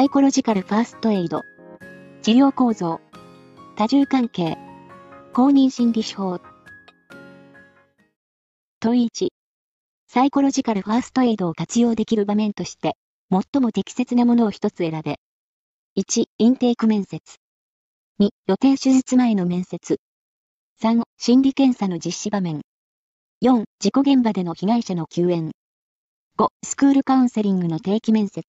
サイコロジカルファーストエイド、治療構造、多重関係、公認心理手法。問1、サイコロジカルファーストエイドを活用できる場面として、最も適切なものを一つ選べ。1、インテーク面接。2、予定手術前の面接。3、心理検査の実施場面。4、事故現場での被害者の救援。5、スクールカウンセリングの定期面接。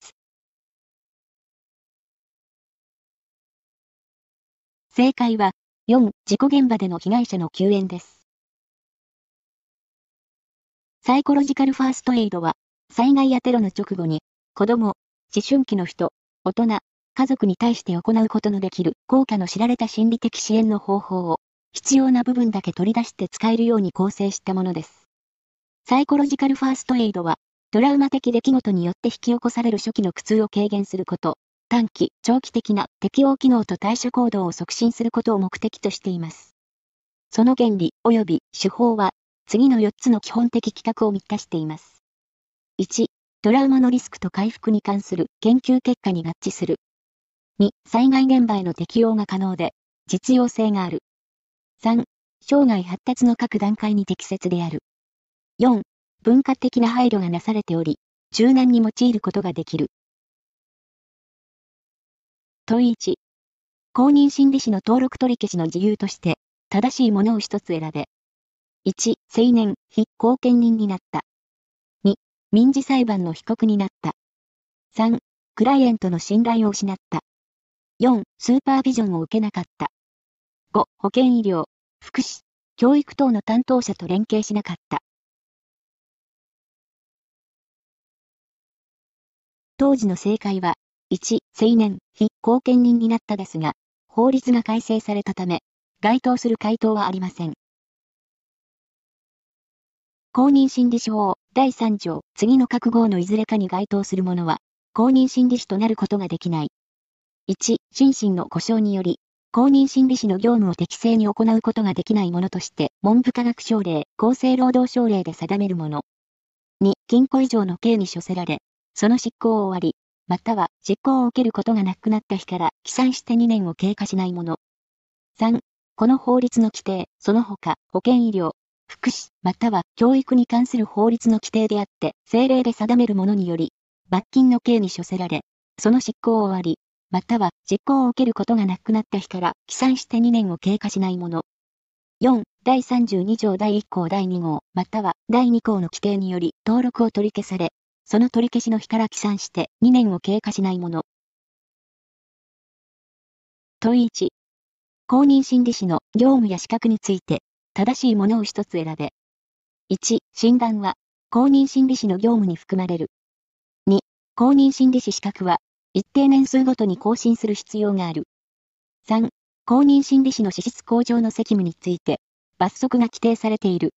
正解は、4、事故現場での被害者の救援です。サイコロジカルファーストエイドは、災害やテロの直後に、子供、思春期の人、大人、家族に対して行うことのできる効果の知られた心理的支援の方法を、必要な部分だけ取り出して使えるように構成したものです。サイコロジカルファーストエイドは、トラウマ的出来事によって引き起こされる初期の苦痛を軽減すること、短期・長期的な適応機能と対処行動を促進することを目的としています。その原理及び手法は、次の4つの基本的規格を満たしています。1、トラウマのリスクと回復に関する研究結果に合致する。2、災害現場への適用が可能で、実用性がある。3、生涯発達の各段階に適切である。4、文化的な配慮がなされており、柔軟に用いることができる。問1、公認心理師の登録取り消しの理由として、正しいものを一つ選べ。1、青年、被公検人になった。2、民事裁判の被告になった。3、クライエントの信頼を失った。4、スーパービジョンを受けなかった。5、保健医療、福祉、教育等の担当者と連携しなかった。当時の正解は、1、青年、被公検人になったですが、法律が改正されたため、該当する回答はありません。公認心理師法第3条、次の覚悟のいずれかに該当するものは、公認心理師となることができない。1、心身の故障により、公認心理師の業務を適正に行うことができないものとして、文部科学省令、厚生労働省令で定めるもの。2、禁錮以上の刑に処せられ、その執行を終わり、または執行を受けることがなくなった日から、起算して2年を経過しないもの。3、この法律の規定、その他、保健医療、福祉、または教育に関する法律の規定であって、政令で定めるものにより、罰金の刑に処せられ、その執行を終わり、または執行を受けることがなくなった日から、起算して2年を経過しないもの。4、第32条第1項第2号、または第2項の規定により、登録を取り消され、その取り消しの日から起算して2年を経過しないもの。問1、公認心理師の業務や資格について、正しいものを一つ選べ。1、診断は、公認心理師の業務に含まれる。2、公認心理師資格は、一定年数ごとに更新する必要がある。3、公認心理師の資質向上の責務について、罰則が規定されている。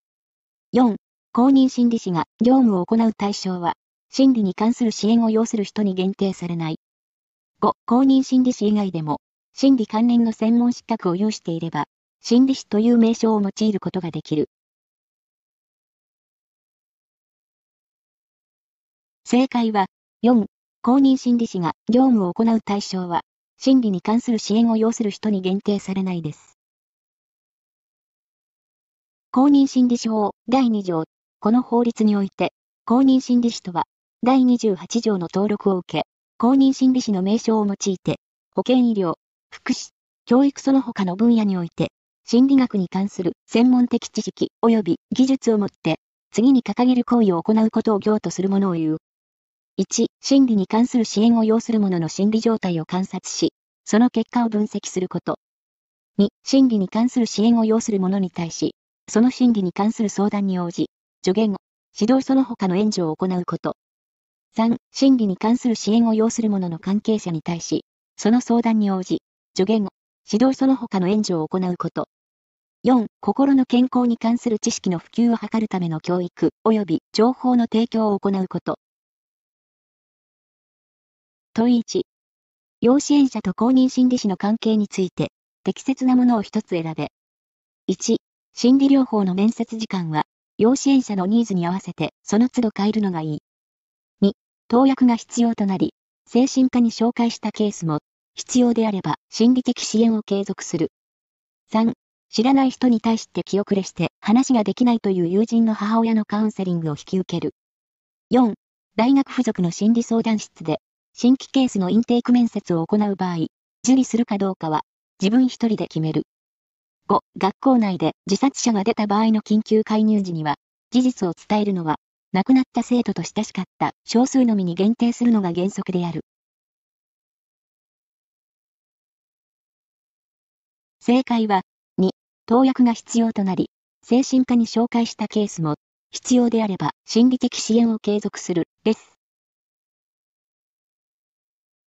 4、公認心理師が業務を行う対象は、心理に関する支援を要する人に限定されない。5、公認心理師以外でも、心理関連の専門資格を有していれば、心理師という名称を用いることができる。正解は、4、公認心理師が業務を行う対象は、心理に関する支援を要する人に限定されないです。公認心理師法第2条、この法律において、公認心理師とは、第28条の登録を受け、公認心理師の名称を用いて、保健医療、福祉、教育その他の分野において、心理学に関する専門的知識及び技術をもって、次に掲げる行為を行うことを業とするものを言う。1、心理に関する支援を要する者の心理状態を観察し、その結果を分析すること。2、心理に関する支援を要する者に対し、その心理に関する相談に応じ、助言、指導その他の援助を行うこと。3、心理に関する支援を要する者の関係者に対し、その相談に応じ、助言、指導その他の援助を行うこと。4、心の健康に関する知識の普及を図るための教育及び情報の提供を行うこと。問1、要支援者と公認心理師の関係について、適切なものを一つ選べ。1、心理療法の面接時間は、要支援者のニーズに合わせてその都度変えるのがいい。2、投薬が必要となり、精神科に紹介したケースも、必要であれば心理的支援を継続する。3、知らない人に対して気後れして話ができないという友人の母親のカウンセリングを引き受ける。4、大学附属の心理相談室で、新規ケースのインテーク面接を行う場合、受理するかどうかは、自分一人で決める。5、学校内で自殺者が出た場合の緊急介入時には、事実を伝えるのは、亡くなった生徒と親しかった少数のみに限定するのが原則である。正解は、2、投薬が必要となり、精神科に紹介したケースも、必要であれば心理的支援を継続する、です。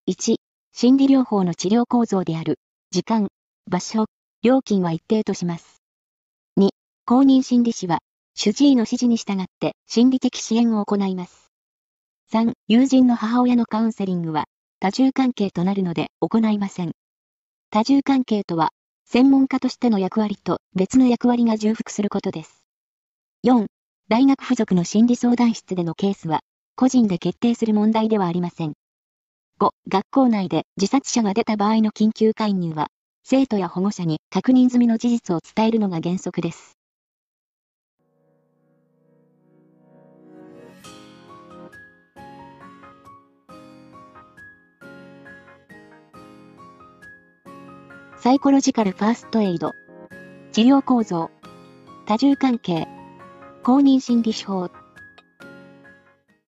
1、心理療法の治療構造である、時間、場所、料金は一定とします。2、公認心理師は、主治医の指示に従って心理的支援を行います。3、友人の母親のカウンセリングは、多重関係となるので行いません。多重関係とは、専門家としての役割と別の役割が重複することです。4、大学附属の心理相談室でのケースは、個人で決定する問題ではありません。5、学校内で自殺者が出た場合の緊急介入は、生徒や保護者に確認済みの事実を伝えるのが原則です。サイコロジカルファーストエイド。治療構造。多重関係。公認心理手法。